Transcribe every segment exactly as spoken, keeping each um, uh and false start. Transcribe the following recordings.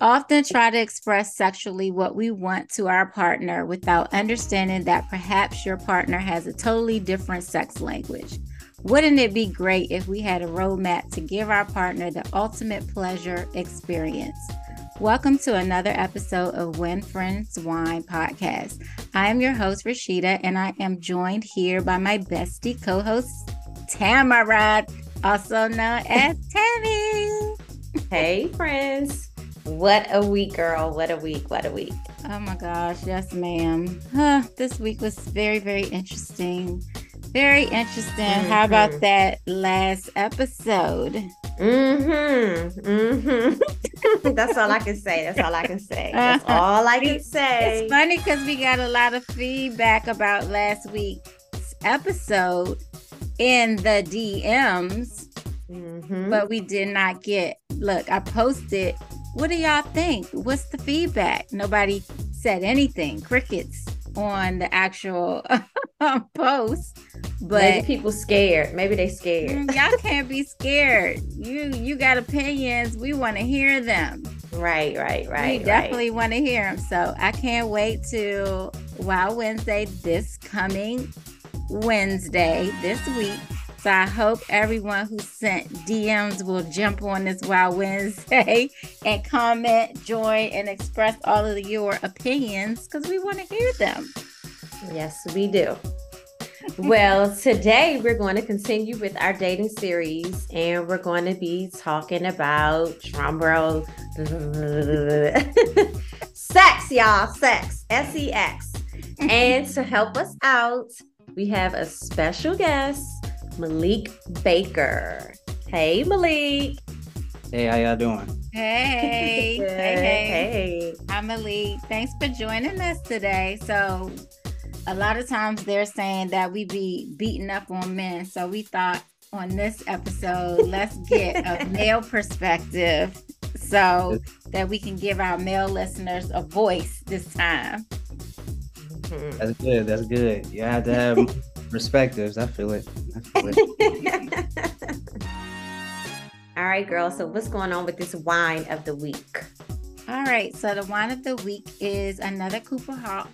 often try to express sexually what we want to our partner without understanding that perhaps your partner has a totally different sex language. Wouldn't it be great if we had a roadmap to give our partner the ultimate pleasure experience? Welcome to another episode of When Friends Wine Podcast. I am your host, Rachita, and I am joined here by my bestie co-host, Tamara Rod, also known as Tammy. Hey, friends. What a week, girl. What a week. What a week. Oh, my gosh. Yes, ma'am. Huh, this week was very, very interesting. Very interesting. Mm-hmm. How about that last episode? Mm-hmm. Mm-hmm. That's all I can say. That's all I can say. That's all I can say. It's funny because we got a lot of feedback about last week's episode in the D Ms, mm-hmm. but we did not get, look, I posted, what do y'all think? What's the feedback? Nobody said anything. Crickets on the actual post, but maybe people scared. Maybe they scared. Y'all can't be scared. You you got opinions. We want to hear them. Right, right, right. We definitely right. want to hear them. So I can't wait till Wow Wednesday this coming Wednesday this week. So I hope everyone who sent D Ms will jump on this Wow Wednesday and comment, join, and express all of your opinions because we want to hear them. Yes, we do. Well, today we're going to continue with our dating series and we're going to be talking about drum roll sex, y'all. Sex. S E X. And to help us out, we have a special guest, Malik Baker. Hey, Malik. Hey, how y'all doing? Hey. Hey, hey. Hey. I'm Malik. Thanks for joining us today. So a lot of times they're saying that we be beating up on men. So we thought on this episode, let's get a male perspective so that we can give our male listeners a voice this time. That's good. That's good. You have to have perspectives. I feel it. I feel it. All right, girl. So what's going on with this wine of the week? All right. So the wine of the week is another Coopers Hawk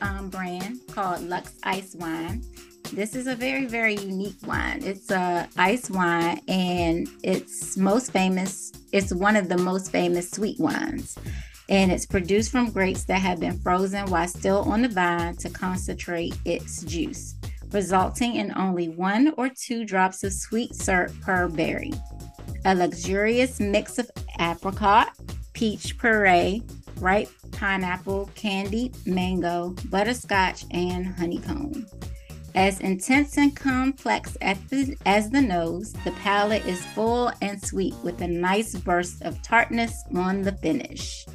um, brand called Lux Ice Wine. This is a very, very unique wine. It's a ice wine and it's most famous. It's one of the most famous sweet wines. And it's produced from grapes that have been frozen while still on the vine to concentrate its juice, resulting in only one or two drops of sweet syrup per berry. A luxurious mix of apricot, peach puree, ripe pineapple, candied mango, butterscotch, and honeycomb. As intense and complex as the, as the nose, the palate is full and sweet with a nice burst of tartness on the finish.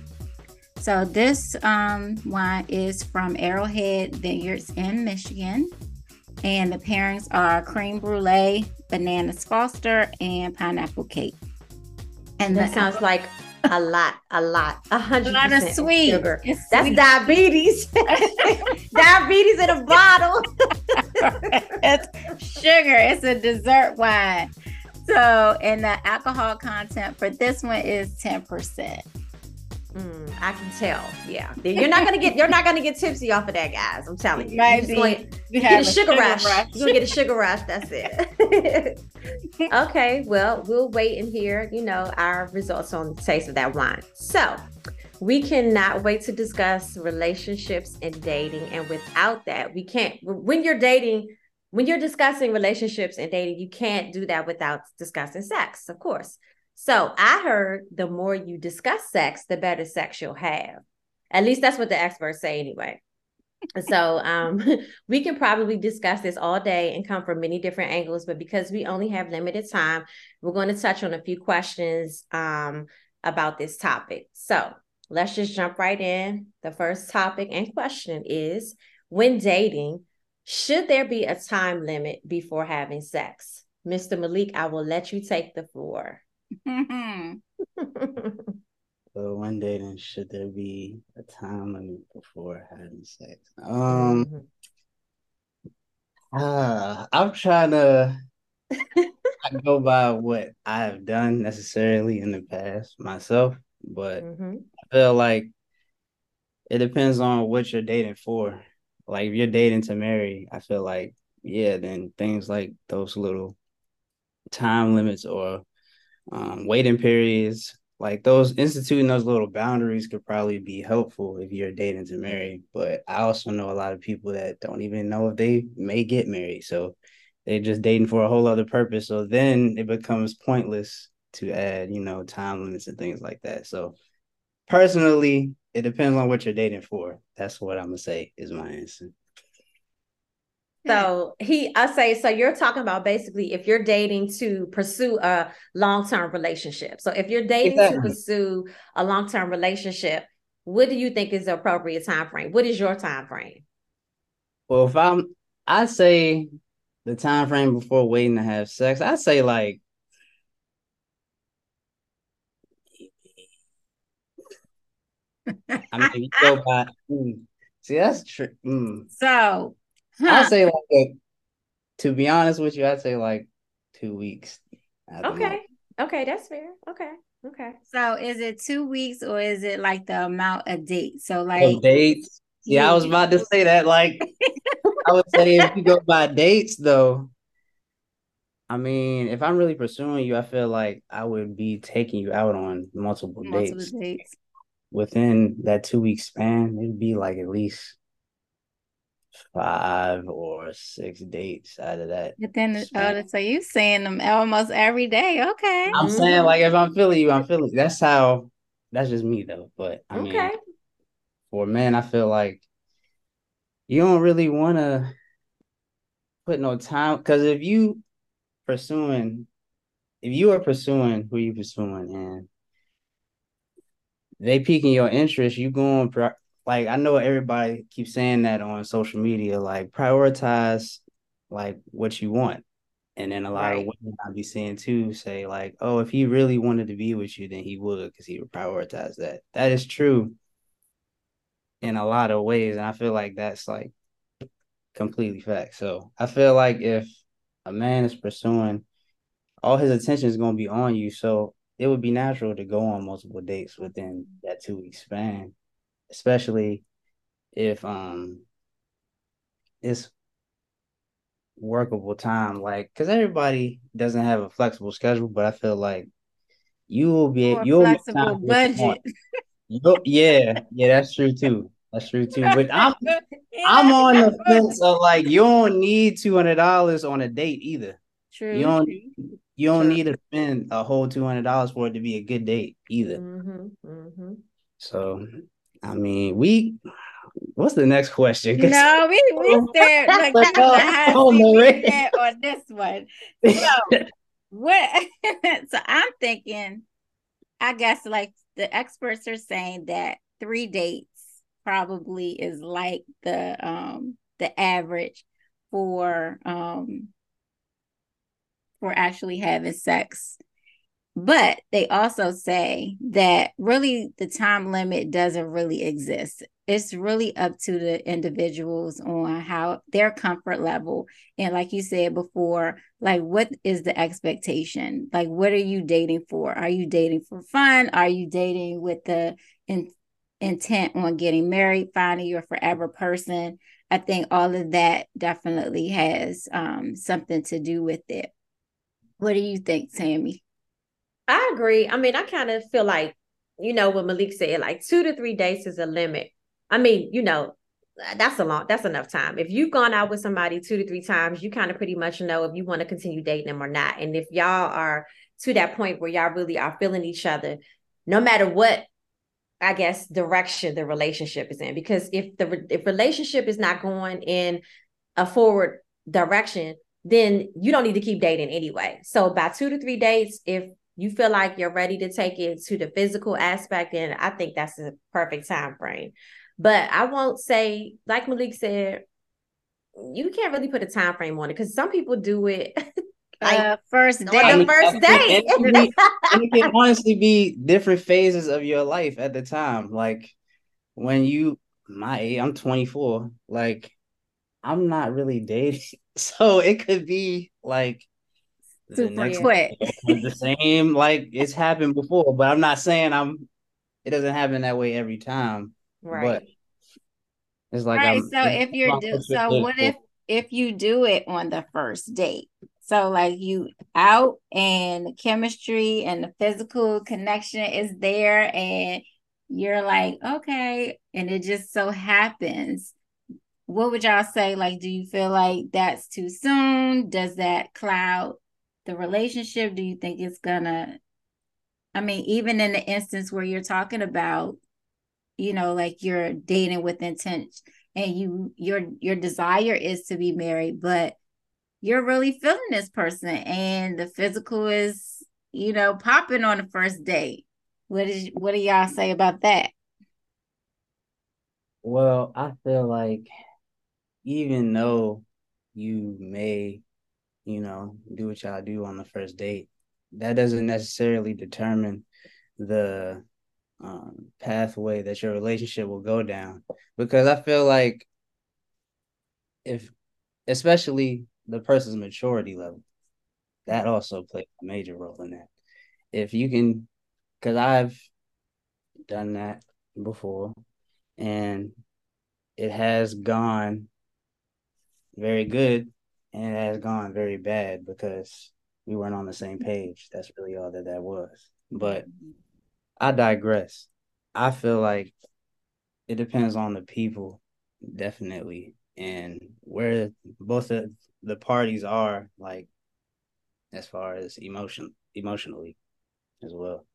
So this um, wine is from Arrowhead Vineyards in Michigan. And the pairings are creme brulee, bananas foster, and pineapple cake. And that sounds apple- like a lot, a lot, a hundred percent of sweet sugar. It's That's sweet. Diabetes. Diabetes in a bottle. It's sugar. It's a dessert wine. So, and the alcohol content for this one is ten percent. Mm, I can tell. Yeah, you're not gonna get you're not gonna get tipsy off of that, guys. I'm telling you. Might be, going, you get a sugar, sugar rush. rush. You're gonna get a sugar rush. That's it. Okay. Well, we'll wait and hear, you know, our results on the taste of that wine. So we cannot wait to discuss relationships and dating. And without that, we can't. When you're dating, when you're discussing relationships and dating, you can't do that without discussing sex, of course. So I heard the more you discuss sex, the better sex you'll have. At least that's what the experts say anyway. So um, we can probably discuss this all day and come from many different angles, but because we only have limited time, we're going to touch on a few questions um, about this topic. So let's just jump right in. The first topic and question is, when dating, should there be a time limit before having sex? Mister Malik, I will let you take the floor. So when dating, should there be a time limit before having sex? Um, uh, I'm trying to not go by what I have done necessarily in the past myself. But mm-hmm. I feel like it depends on what you're dating for. Like, if you're dating to marry, I feel like, yeah, then things like those little time limits or um, waiting periods, like those, instituting those little boundaries could probably be helpful if you're dating to marry. But I also know a lot of people that don't even know if they may get married. So they're just dating for a whole other purpose. So then it becomes pointless to add, you know, time limits and things like that. So personally, it depends on what you're dating for. That's what I'm going to say is my answer. So he, I say, so you're talking about basically if you're dating to pursue a long-term relationship. So if you're dating exactly. to pursue a long-term relationship, what do you think is the appropriate time frame? What is your time frame? Well, if I'm, I say the time frame before waiting to have sex, I say like, I mean, you go by, mm, see, that's true. Mm. So. Huh. I say like, a, to be honest with you, I'd say like two weeks. Okay. Know. Okay. That's fair. Okay. Okay. So is it two weeks or is it like the amount of dates? So like the dates. Yeah, yeah, I was about to say that. Like I would say if you go by dates though, I mean, if I'm really pursuing you, I feel like I would be taking you out on multiple, multiple dates. dates. Within that two week span, it'd be like at least five or six dates out of that. But then, oh, so you seeing them almost every day. Okay. I'm saying like, if I'm feeling you, I'm feeling, that's how, that's just me though. But I okay. mean, for men, I feel like you don't really want to put no time. Because if you pursuing, if you are pursuing who you pursuing and they piquing your interest, you going pro- Like, I know everybody keeps saying that on social media, like, prioritize, like, what you want. And then a lot right. of women I be seeing, too, say, like, oh, if he really wanted to be with you, then he would, because he would prioritize that. That is true in a lot of ways, and I feel like that's, like, completely fact. So I feel like if a man is pursuing, all his attention is going to be on you, so it would be natural to go on multiple dates within that two-week span. Especially if um it's workable time, like, because everybody doesn't have a flexible schedule, but I feel like you will be More you'll flexible budget. You'll, yeah, yeah, that's true too. That's true too. But I'm I'm on the fence of like you don't need two hundred dollars on a date either. True. You don't you don't true. need to spend a whole two hundred dollars for it to be a good date either. Mm-hmm, mm-hmm. So. I mean, we. What's the next question? No, we we stared like oh, we stared on this one. So what? So I'm thinking, I guess like the experts are saying that three dates probably is like the um the average for um for actually having sex. But they also say that really the time limit doesn't really exist. It's really up to the individuals on how their comfort level. And like you said before, like, what is the expectation? Like, what are you dating for? Are you dating for fun? Are you dating with the in- intent on getting married, finding your forever person? I think all of that definitely has um, something to do with it. What do you think, Tammy? I agree. I mean, I kind of feel like, you know, what Malik said, like two to three days is a limit. I mean, you know, that's a long, that's enough time. If you've gone out with somebody two to three times, you kind of pretty much know if you want to continue dating them or not. And if y'all are to that point where y'all really are feeling each other, no matter what, I guess, direction the relationship is in, because if the if relationship is not going in a forward direction, then you don't need to keep dating anyway. So by two to three dates, if you feel like you're ready to take it to the physical aspect, and I think that's the perfect time frame. But I won't say, like Malik said, you can't really put a time frame on it, because some people do it like uh, first day. On the first day. It can honestly be different phases of your life at the time. Like when you, my age, I'm twenty-four. Like I'm not really dating, so it could be like. Super quick. The same, like it's happened before, but I'm not saying I'm it doesn't happen that way every time. Right. But it's like, right. I'm, so if you're do, so what if if you do it on the first date? So like you out and the chemistry and the physical connection is there, and you're like, okay, and it just so happens. What would y'all say? Like, do you feel like that's too soon? Does that cloud the relationship? Do you think it's gonna, I mean, even in the instance where you're talking about, you know, like you're dating with intent and you, your, your desire is to be married, but you're really feeling this person and the physical is, you know, popping on the first date. What is, what do y'all say about that? Well, I feel like even though you may, you know, do what y'all do on the first date, that doesn't necessarily determine the um, pathway that your relationship will go down. Because I feel like if, especially the person's maturity level, that also plays a major role in that. If you can, because I've done that before and it has gone very good and it has gone very bad because we weren't on the same page. That's really all that that was. But I digress. I feel like it depends on the people, definitely, and where both of the parties are, like, as far as emotion, emotionally as well.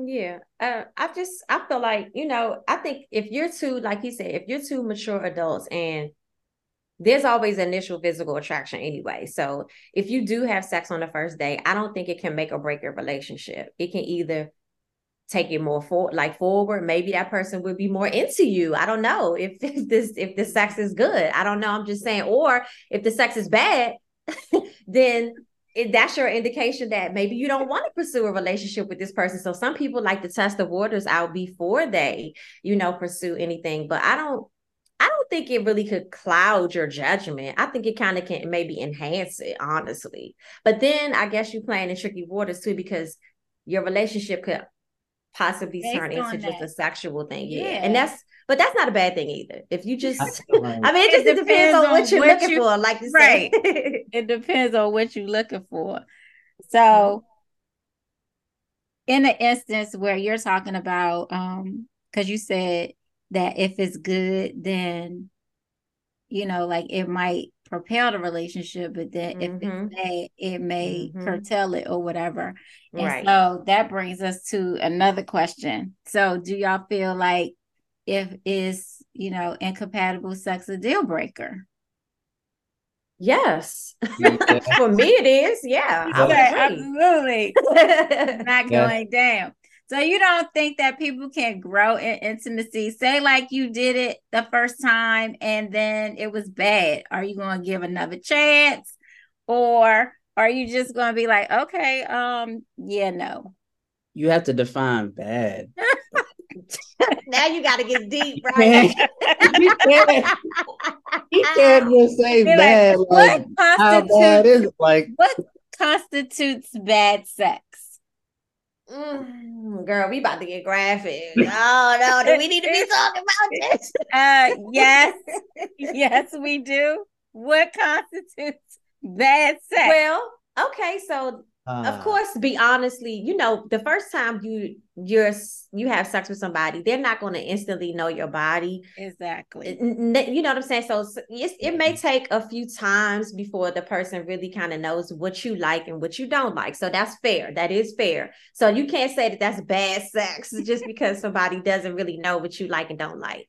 Yeah, uh, I just, I feel like, you know, I think if you're two, like you said, if you're two mature adults, and there's always initial physical attraction anyway. So if you do have sex on the first day, I don't think it can make or break your relationship. It can either take it more for, like forward. Maybe that person would be more into you. I don't know if, if this if the sex is good. I don't know. I'm just saying. Or if the sex is bad, then it, that's your indication that maybe you don't want to pursue a relationship with this person. So some people like to test the waters out before they, you know, pursue anything. But I don't. I don't think it really could cloud your judgment. I think it kind of can maybe enhance it, honestly. But then I guess you're playing in tricky waters too, because your relationship could possibly based turn into that, just a sexual thing. Yeah. yeah. And that's, but that's not a bad thing either. If you just, I, right. I mean, it, it just depends, depends on what you're what looking you, for. Like you right. said. It depends on what you're looking for. So in the instance where you're talking about, um, cause you said, that if it's good, then, you know, like it might propel the relationship, but then mm-hmm. if it's bad, it may mm-hmm. curtail it or whatever. And right. so that brings us to another question. So do y'all feel like if it's, you know, incompatible sex a deal breaker? Yes. Yeah. For me, it is. Yeah. I absolutely. Not going yeah. down. So you don't think that people can grow in intimacy? Say like you did it the first time and then it was bad. Are you going to give another chance? Or are you just going to be like, okay, um, yeah, no. You have to define bad. Now you got to get deep, right? You can't, you can't just say You're bad. Like, what, like, how bad is it? Like, what constitutes bad sex? Mm, girl, we about to get graphic. Oh no, do we need to be talking about this? Uh, yes, yes, we do. What constitutes bad sex? Well, okay, so uh, of course, be honestly, you know, the first time you you're you have sex with somebody, they're not going to instantly know your body. Exactly. You know what I'm saying? So it's, it may take a few times before the person really kind of knows what you like and what you don't like. So that's fair. That is fair. So you can't say that that's bad sex just because somebody doesn't really know what you like and don't like.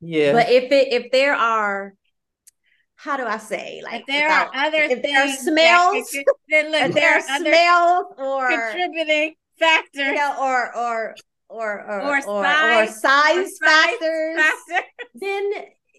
Yeah. But if it if there are, how do I say? Like if there without, are other if there are smells, that, then look, if there, there are smells or contributing factors, you know, or or or or or, or, size, or size factors, factor. Then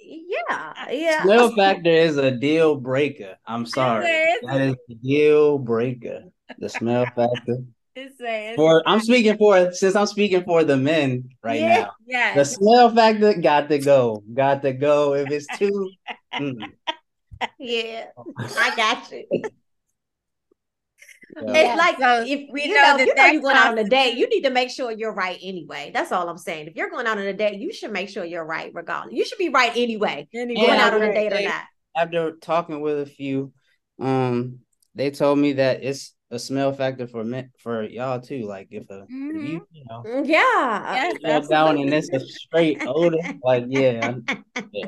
yeah, yeah. Smell factor is a deal breaker. I'm sorry, that is a deal breaker. The smell factor. It's a, it's for I'm speaking for since I'm speaking for the men right yeah, now. Yeah, the smell factor got to go. Got to go. If it's too, mm. yeah, I got you. Yeah. It's like so if we you know, know you know you're going out on a date, you need to make sure you're right anyway. That's all I'm saying. If you're going out on a date, you should make sure you're right regardless. You should be right anyway. anyway. Going out on a date or not. After talking with a few, um, they told me that it's a smell factor for me, for y'all too. Like if a mm-hmm. if you, you know, yeah, yes, down and it's a straight odor. Like yeah, yeah.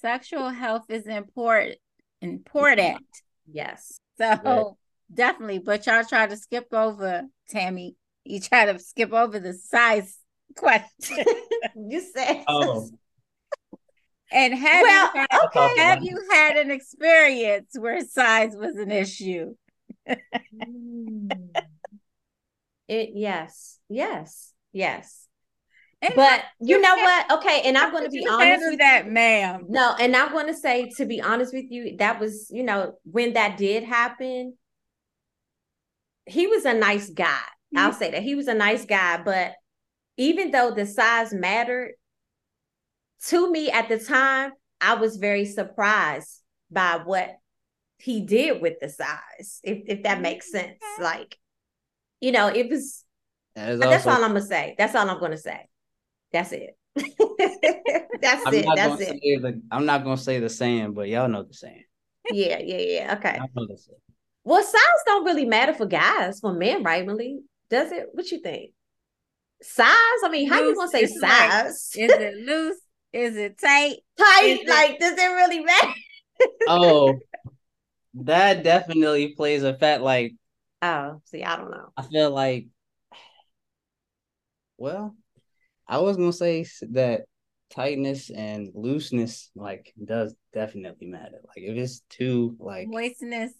Sexual health is important. Important, yes. So. Right. Definitely, but y'all try to skip over, Tammy. You try to skip over the size question. You said. Oh. And have, well, you had, okay. have you had an experience where size was an issue? it yes, yes, yes. And but you, you know had, what? Okay, and I'm going to be honest with that, ma'am. No, and I'm going to say, to be honest with you, that was, you know, when that did happen. He was a nice guy. I'll say that. He was a nice guy, but even though the size mattered to me at the time, I was very surprised by what he did with the size, if if that makes sense. Like, you know, it was, that that's also, all I'm going to say. That's all I'm going to say. That's it. that's I'm it. That's it. The, I'm not going to say the saying, but y'all know the saying. Yeah, yeah, yeah. Okay. I know the saying. Well, size don't really matter for guys, for men, right, Malik? Does it? What you think? Size? I mean, how loose, you gonna say size? Like, is it loose? Is it tight? Tight? Is like, it... does it really matter? Oh, that definitely plays a fact. Like, oh, see, I don't know. I feel like, well, I was gonna say that tightness and looseness, like, does definitely matter. Like, if it's too, like, moistness.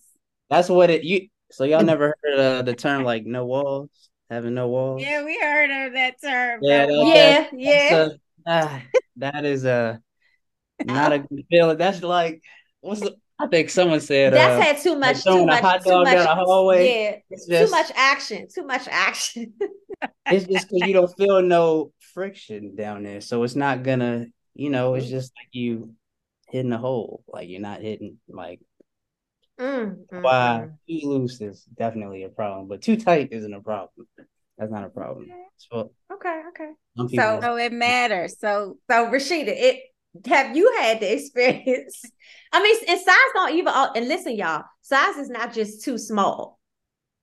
That's what it you so y'all never heard uh, the term like no walls, having no walls. Yeah, we heard of that term. Yeah, that, yeah, that, yeah. That's a, uh, that is a not a good feeling. That's like what's the, I think someone said that's uh, had too much, like too much, a hot dog too much, down the hallway. Yeah, just, too much action, too much action. It's just because you don't feel no friction down there, so it's not gonna, you know, it's just like you hitting a hole, like you're not hitting like. Mm, mm, Why mm. Too loose is definitely a problem, but too tight isn't a problem. That's not a problem. So, okay, okay. So, so it matters. So, so Rashida, it have you had the experience? I mean, and size don't even. And listen, y'all, size is not just too small.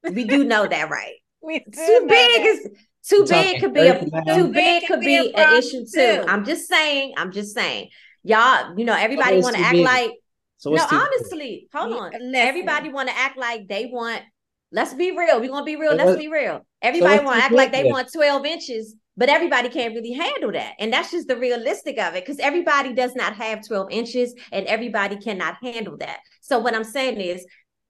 We do know that, right? we do too big is too big could be a too big could be an issue too. I'm just saying. I'm just saying, y'all. You know, everybody want to act like. So no, honestly, cool. hold on. Listen. Everybody want to act like they want, let's be real. We're going to be real. Let's be real. Everybody so want to act like they want twelve inches, but everybody can't really handle that. And that's just the realistic of it because everybody does not have twelve inches and everybody cannot handle that. So what I'm saying is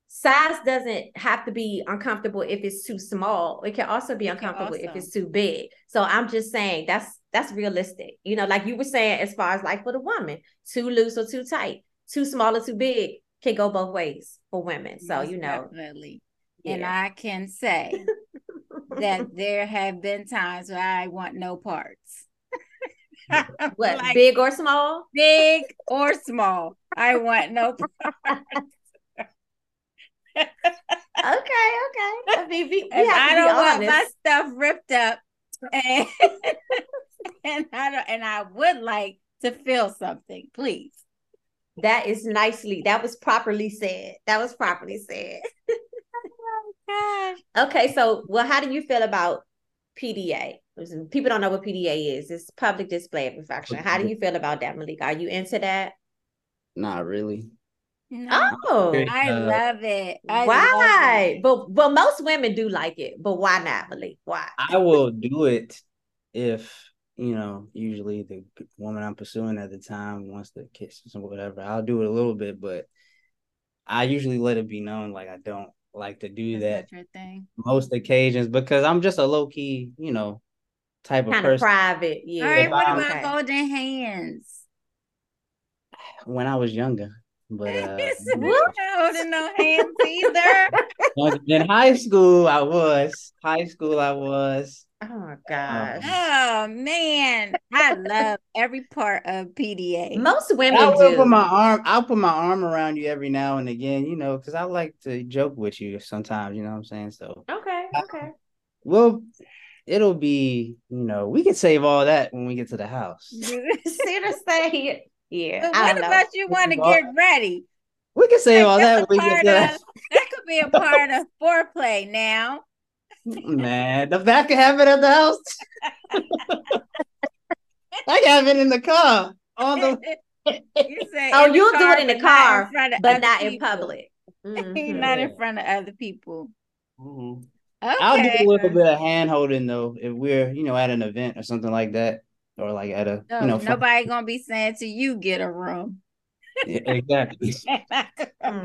size doesn't have to be uncomfortable if it's too small. It can also be uncomfortable also. if it's too big. So I'm just saying that's that's realistic. You know, like you were saying, as far as like for the woman, too loose or too tight. Too small or too big can go both ways for women. So, you know. Definitely. Yeah. And I can say that there have been times where I want no parts. What, like, big or small? Big or small. I want no parts. okay, okay. I mean, we, we I don't want my stuff ripped up. And, and, I don't, and I would like to feel something, please. That is nicely. That was properly said. That was properly said. Oh my gosh. Okay, so well, how do you feel about P D A? People don't know what P D A is. It's public display of affection. How do you feel about that, Malik? Are you into that? Not really. No. Oh, I uh, love it. I why? Love it. But but most women do like it. But why not, Malik? Why? I will do it if. You know, usually the woman I'm pursuing at the time wants to kiss or whatever. I'll do it a little bit, but I usually let it be known like I don't like to do That's that thing. most occasions because I'm just a low key, you know, type kind of person. Kind of private, yeah. All right, if what I'm, about holding hands? When I was younger, but uh, not holding no hands either. In high school, I was. High school, I was. Oh gosh. Oh man. I love every part of P D A. Most women I will do. Put my arm, I'll put my arm around you every now and again, you know, because I like to joke with you sometimes, you know what I'm saying? So Okay, okay. I, well, it'll be, you know, we can save all that when we get to the house. Seriously. Yeah. But what about know. You want to get ready? We can save all that when we get to the house. That could be a part of foreplay now. Man, the back can have it at the house. I can have it in the car. All the you say oh, you'll do it in the car, not but not people. In public. Mm-hmm. Not in front of other people. Mm-hmm. Okay. I'll do a little bit of hand holding though if we're, you know, at an event or something like that, or like at a oh, you know. Nobody fun. Gonna be saying to you, get a room. Yeah, exactly.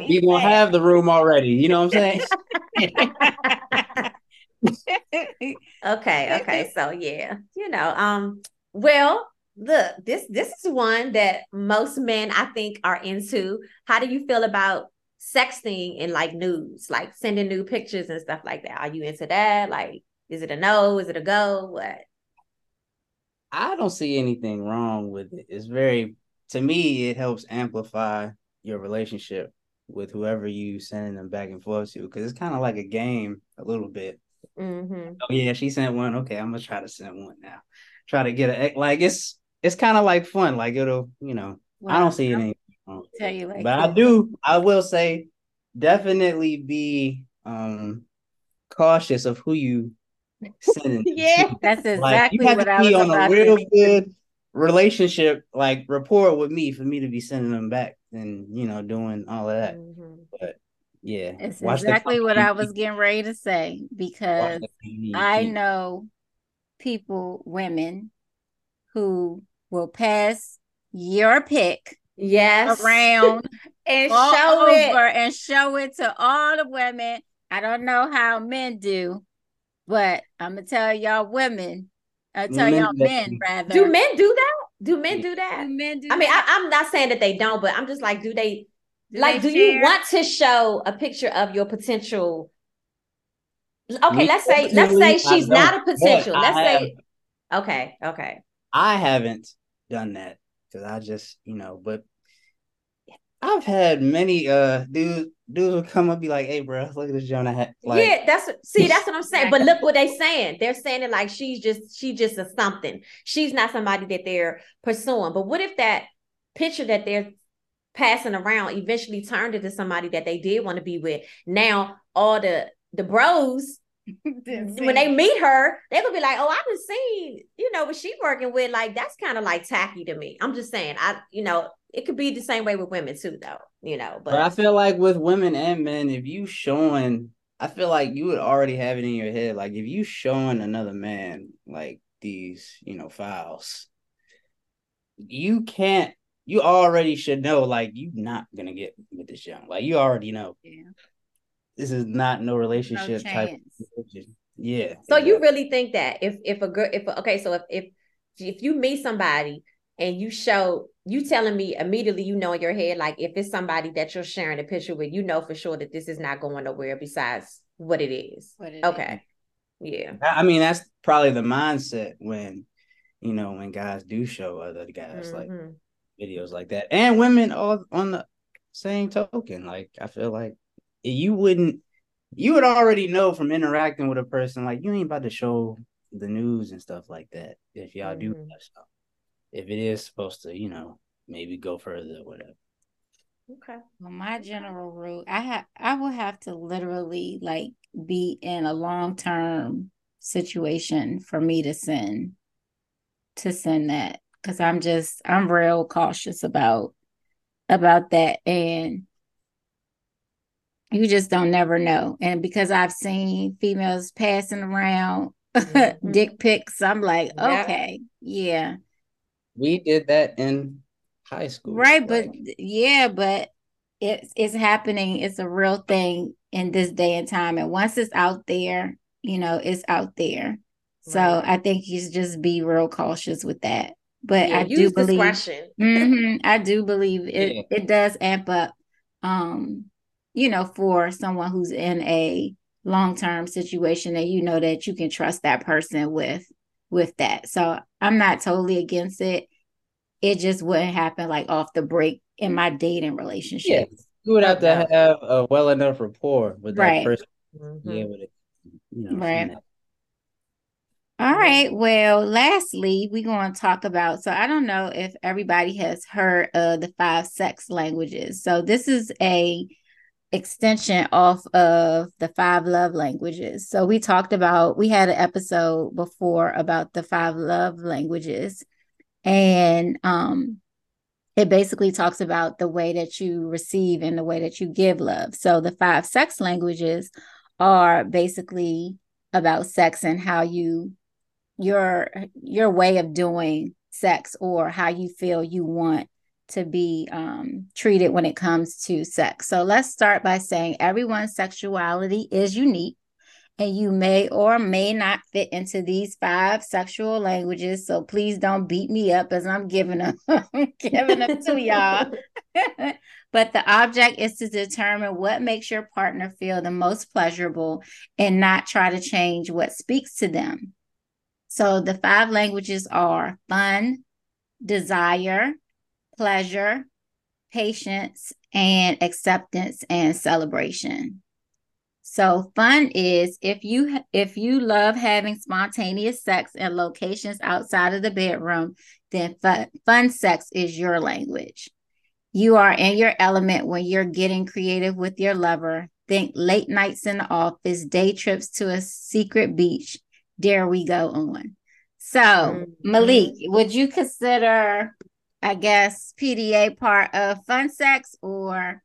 You gonna have the room already. You know what I'm saying? okay okay so yeah you know um well look this this is one that most men I think are into. How do you feel about sexting and like nudes, like sending nude pictures and stuff like that? Are you into that? Like, is it a no? Is it a go? What? I don't see anything wrong with it. It's very, to me, it helps amplify your relationship with whoever you sending them back and forth to, because it's kind of like a game a little bit. Mm-hmm. Oh yeah, she sent one. Okay, I'm gonna try to send one now. Try to get a like. It's it's kind of like fun. Like it'll, you know. Well, I don't see anything wrong. Tell you like but that. I do. I will say, definitely be um cautious of who you send. Yeah, that's exactly like, what I was about to say. You have to be on a real good relationship, like rapport with me, for me to be sending them back and you know doing all of that. Mm-hmm. But. Yeah, it's exactly what I was getting ready to say, because I know people, women, who will pass your pic yes around and show it and show it to all the women. I don't know how men do, but I'm gonna tell y'all women. I tell y'all men rather. Do men do that? Do men do that? Do men do I mean, that? I, I'm not saying that they don't, but I'm just like, do they? Do like, do share? You want to show a picture of your potential? Okay, let's say, let's say she's not a potential. Let's say, okay, okay. I haven't done that because I just, you know, but I've had many uh dudes dudes will come up be like, hey, bro, look at this joint I had. Like, yeah, that's what, see, that's what I'm saying. But look what they're saying. They're saying it like she's just she just a something. She's not somebody that they're pursuing. But what if that picture that they're passing around eventually turned into somebody that they did want to be with? Now all the the bros when they meet her, they're gonna be like, oh, I haven't seen, you know, what she working with. Like, that's kind of like tacky to me. I'm just saying, I you know, it could be the same way with women too though, you know. But, but I feel like with women and men, if you showing, I feel like you would already have it in your head, like if you showing another man like these, you know, files, you can't you already should know, like, you're not going to get with this young. Like, you already know. Yeah. This is not no relationship no type. Yeah. So exactly. You really think that if if a girl, if okay, so if, if if you meet somebody and you show, you telling me immediately, you know in your head, like, if it's somebody that you're sharing a picture with, you know for sure that this is not going nowhere besides what it is. What it okay. Is. Yeah. I mean, that's probably the mindset when, you know, when guys do show other guys, mm-hmm. like, videos like that, and women all on the same token. Like, I feel like you wouldn't, you would already know from interacting with a person, like, you ain't about to show the news and stuff like that if y'all mm-hmm. do that stuff. If it is supposed to, you know, maybe go further or whatever. Okay. Well, my general rule, I have, I will have to literally like be in a long term situation for me to send, to send that. Cause I'm just, I'm real cautious about, about that. And you just don't never know. And because I've seen females passing around mm-hmm. dick pics, I'm like, yeah. okay, yeah. We did that in high school. Right. Like. But yeah, but it's, it's happening. It's a real thing in this day and time. And once it's out there, you know, it's out there. Right. So I think you should just be real cautious with that. But yeah, I do believe, mm-hmm, I do believe it, yeah. it does amp up, um, you know, for someone who's in a long-term situation that you know that you can trust that person with, with that. So I'm not totally against it. It just wouldn't happen like off the break in my dating relationship. Yes. You would have to have a well enough rapport with that right. person. Mm-hmm. Yeah, with it, you know, right. All right. Well, lastly, we're going to talk about, so I don't know if everybody has heard of the five sex languages. So this is a extension off of the five love languages. So we talked about, we had an episode before about the five love languages, and um, it basically talks about the way that you receive and the way that you give love. So the five sex languages are basically about sex and how you, your, your way of doing sex or how you feel you want to be um, treated when it comes to sex. So let's start by saying everyone's sexuality is unique, and you may or may not fit into these five sexual languages. So please don't beat me up as I'm giving them, I'm giving them to y'all. But the object is to determine what makes your partner feel the most pleasurable and not try to change what speaks to them. So the five languages are fun, desire, pleasure, patience, and acceptance and celebration. So fun is if you if you love having spontaneous sex in locations outside of the bedroom, then fun, fun sex is your language. You are in your element when you're getting creative with your lover. Think late nights in the office, day trips to a secret beach. Dare we go on? So mm-hmm. Malik, would you consider, I guess, P D A part of fun sex, or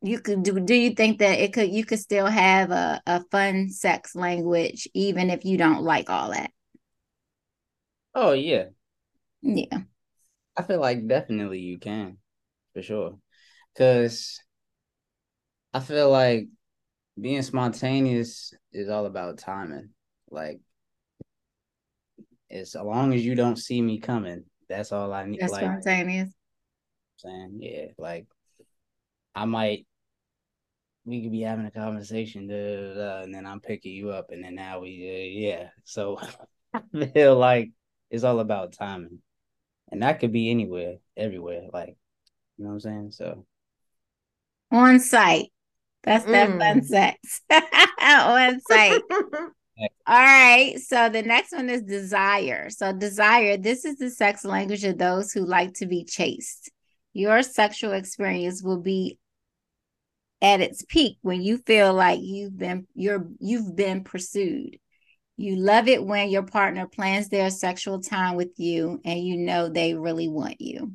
you could do, do you think that it could, you could still have a, a fun sex language, even if you don't like all that? Oh yeah. Yeah. I feel like definitely you can, for sure. 'Cause I feel like being spontaneous is all about timing. Like, as long as you don't see me coming, that's all I need. That's like, spontaneous. Saying, yeah, like I might, we could be having a conversation, da, da, da, and then I'm picking you up, and then now we, uh, yeah. So I feel like it's all about timing, and that could be anywhere, everywhere. Like, you know what I'm saying? So on site, that's mm. that fun sex on site. All right, so the next one is desire. So desire, this is the sex language of those who like to be chased. Your sexual experience will be at its peak when you feel like you've been you're you've been pursued. You love it when your partner plans their sexual time with you and you know they really want you.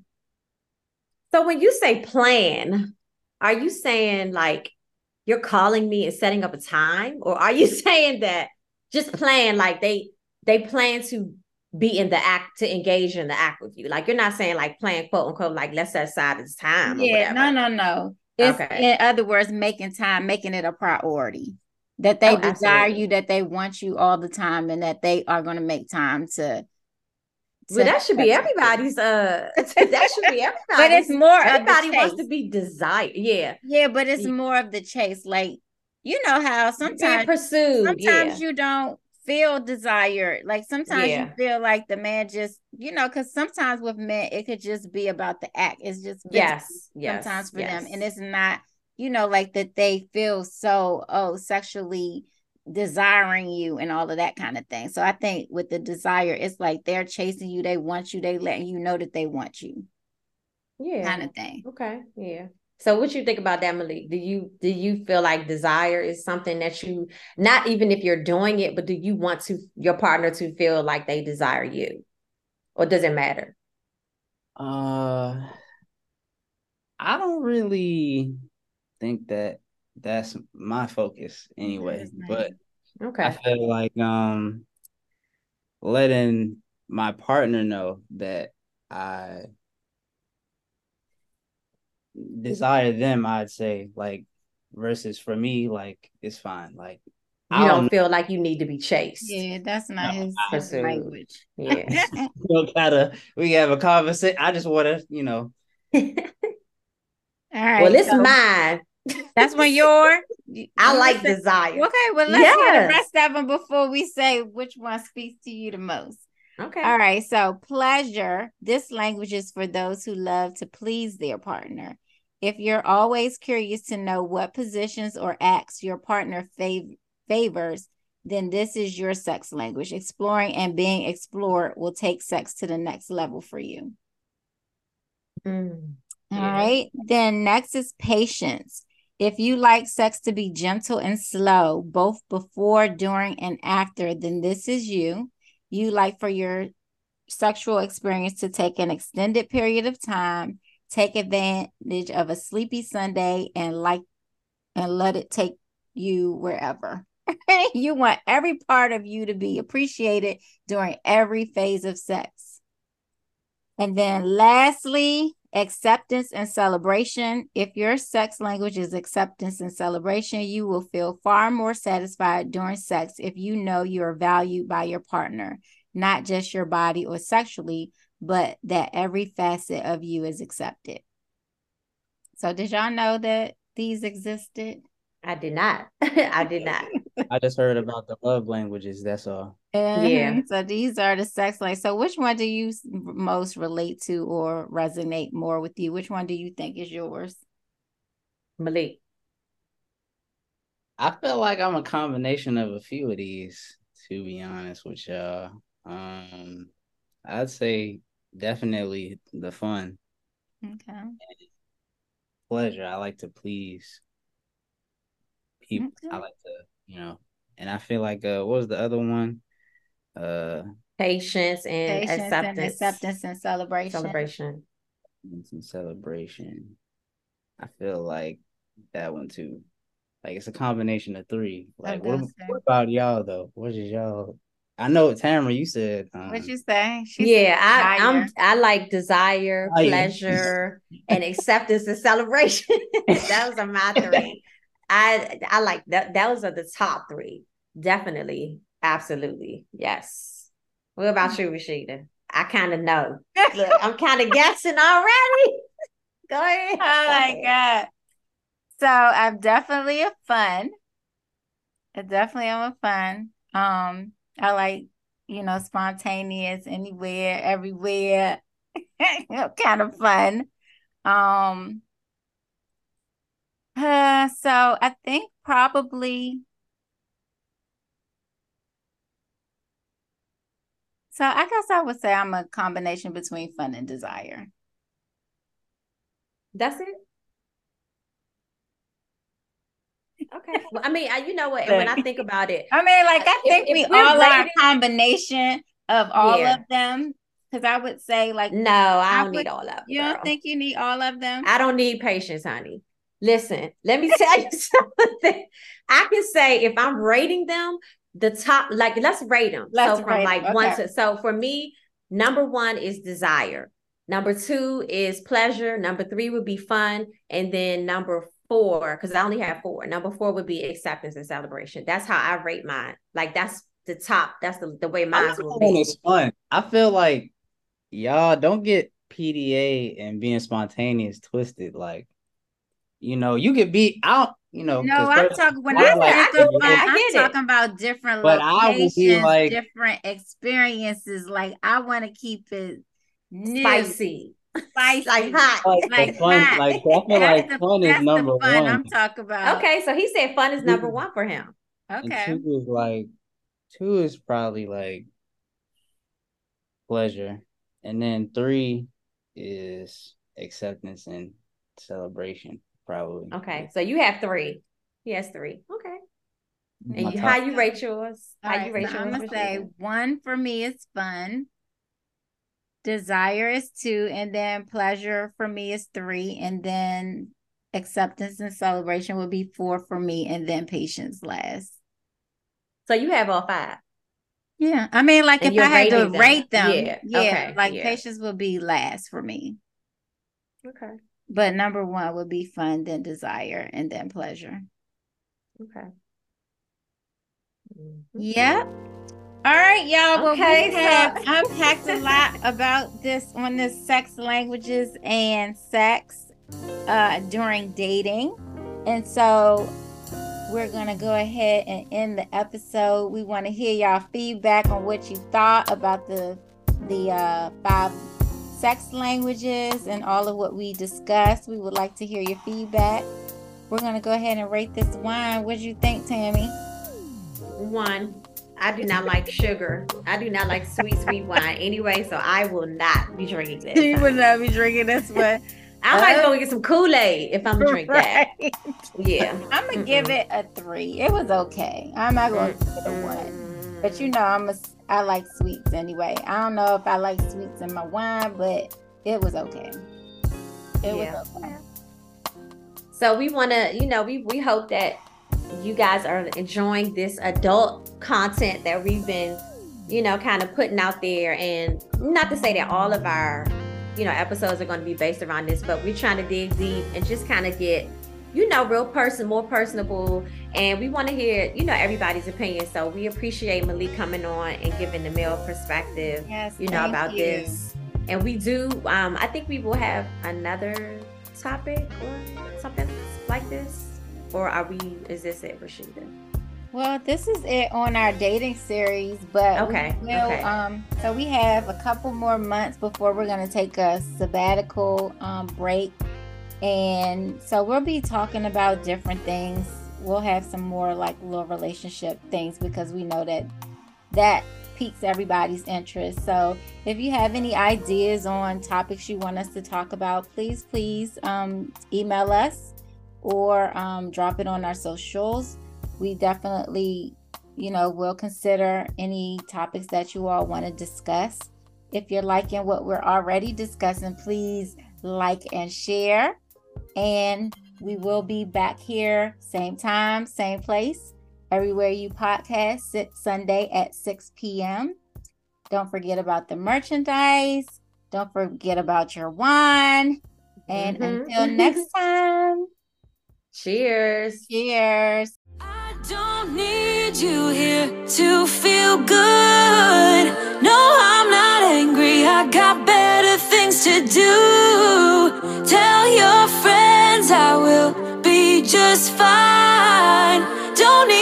So when you say plan, are you saying like you're calling me and setting up a time, or are you saying that just plan, like they they plan to be in the act, to engage in the act with you? Like, you're not saying like plan, quote unquote, like let's set aside this time. Yeah, no, no, no. It's, okay. In other words, making time, making it a priority that they oh, desire absolutely. You, that they want you all the time, and that they are going to make time to. to well, that should be everybody's. Uh, that should be everybody's. But it's more. Everybody wants to be desired. Yeah. Yeah, but it's yeah. more of the chase, like. You know how sometimes pursued, sometimes yeah. you don't feel desired. Like sometimes yeah. you feel like the man just, you know, because sometimes with men, it could just be about the act. It's just yes, yes, sometimes for yes. them. And it's not, you know, like that they feel so, oh, sexually desiring you and all of that kind of thing. So I think with the desire, it's like they're chasing you. They want you. They letting you know that they want you. Yeah. Kind of thing. Okay. Yeah. So what you think about that, Malik? Do you do you feel like desire is something that you, not even if you're doing it, but do you want to your partner to feel like they desire you, or does it matter? Uh, I don't really think that that's my focus anyway. But okay, I feel like um, letting my partner know that I. desire them, I'd say, like, versus for me, like, it's fine. Like, you I don't, don't feel like you need to be chased. Yeah, that's not no, his language. Yeah. we gotta we have a conversation. I just wanna, you know. All right. Well, it's so mine. That's when you're... I like desire. Okay, well, let's yes. hear the rest of them before we say which one speaks to you the most. Okay. All right, so pleasure. This language is for those who love to please their partner. If you're always curious to know what positions or acts your partner fav- favors, then this is your sex language. Exploring and being explored will take sex to the next level for you. Mm. All right. Then next is patience. If you like sex to be gentle and slow, both before, during, and after, then this is you. You like for your sexual experience to take an extended period of time, take advantage of a sleepy Sunday, and like, and let it take you wherever. You want every part of you to be appreciated during every phase of sex. And then lastly, acceptance and celebration. If your sex language is acceptance and celebration, you will feel far more satisfied during sex if you know you are valued by your partner, not just your body or sexually, but that every facet of you is accepted. So did y'all know that these existed? I did not. I did not. I just heard about the love languages. That's all. Mm-hmm. Yeah. So these are the sex languages. So which one do you most relate to or resonate more with you? Which one do you think is yours? Malik. I feel like I'm a combination of a few of these, to be honest with y'all. Um, I'd say definitely the fun. Okay. And pleasure. I like to please people. Okay. I like to, you know, and I feel like, uh, what was the other one? Uh, Patience and Patience acceptance. And acceptance and celebration. Celebration. And celebration. I feel like that one too. Like it's a combination of three. Like what, what about y'all though? What is y'all? I know, Tamara, you said. Um, what you say? She yeah, I, I'm. I like desire, oh, pleasure, yeah. and acceptance and celebration. Those are my three. I I like that. Those are the top three. Definitely. Absolutely. Yes. What about you, Rashida? I kind of know. Look, I'm kind of guessing already. Go ahead. Oh my God. So I'm definitely a fun. I definitely am a fun. Um, I like, you know, spontaneous, anywhere, everywhere. Kind of fun. Um Uh, so I think probably, so I guess I would say I'm a combination between fun and desire. That's it. Okay. Well, I mean, I, you know what, and when I think about it, I mean, like, I think if, we if all are a combination of all yeah. of them. Because I would say like, no, I don't I would, need all of them. You don't girl. think you need all of them? I don't need patience, honey. Listen, let me tell you something. I can say if I'm rating them, the top, like let's rate them. Let's so from rate like them. one okay. to so for me, number one is desire. Number two is pleasure. Number three would be fun, and then number four, because I only have four. Number four would be acceptance and celebration. That's how I rate mine. Like that's the top. That's the, the way mine will be. It's fun. I feel like y'all don't get P D A and being spontaneous twisted. Like. You know, you could be out, you know. No, I'm talking when I like, think about I'm it. talking about different but locations, I be like, different experiences. Like I want to keep it new, spicy, spicy, like hot, like, like fun. Hot. Like I feel like the, fun is number fun one. I'm talking about. Okay, so he said fun is number one for him. Okay, and two is like two is probably like pleasure, and then three is acceptance and celebration. Probably. Okay, so you have three. He has three. Okay. And you, how you rate yours? How right, you rate so yours? I'm gonna say one for me is fun. Desire is two, and then pleasure for me is three, and then acceptance and celebration would be four for me, and then patience last. So you have all five. Yeah, I mean, like and if I had to them. rate them, yeah, yeah okay. like yeah. patience would be last for me. Okay. But number one would be fun, then desire, and then pleasure. Okay. Yep. All right, y'all. Well, okay, we have so- unpacked a lot about this on the sex languages and sex uh, during dating. And so we're going to go ahead and end the episode. We want to hear y'all feedback on what you thought about the the uh, five sex languages and all of what we discussed. We would like to hear your feedback. We're going to go ahead and rate this wine. What did you think, Tammy? One. I do not like sugar. I do not like sweet, sweet wine anyway, so I will not be drinking this. You will not be drinking this one. I might uh, go get some Kool-Aid if I'm going to drink right. that. Yeah. I'm going to give it a three. It was okay. I'm not going to give it a one. But you know, I'm a, I like sweets anyway. I don't know if I like sweets in my wine, but it was okay. It yeah. was okay. So we want to, you know, we, we hope that you guys are enjoying this adult content that we've been, you know, kind of putting out there. And not to say that all of our, you know, episodes are going to be based around this, but we're trying to dig deep and just kind of get, you know, real person, more personable. And we want to hear, you know, everybody's opinion. So we appreciate Malik coming on and giving the male perspective, yes, you know, about you. this. And we do, um, I think we will have another topic or something like this. Or are we, is this it, Rashida? Well, this is it on our dating series, but okay, we will, okay. Um, so we have a couple more months before we're going to take a sabbatical um, break. And so we'll be talking about different things. We'll have some more like little relationship things because we know that that piques everybody's interest. So if you have any ideas on topics you want us to talk about, please, please um, email us. Or um, drop it on our socials. We definitely, you know, will consider any topics that you all want to discuss. If you're liking what we're already discussing, please like and share. And we will be back here, same time, same place, everywhere you podcast, Sunday at six p.m. Don't forget about the merchandise. Don't forget about your wine. And mm-hmm. until next time. Cheers. Cheers. I don't need you here to feel good. No, I'm not angry. I got better things to do. Tell your friends I will be just fine. Don't need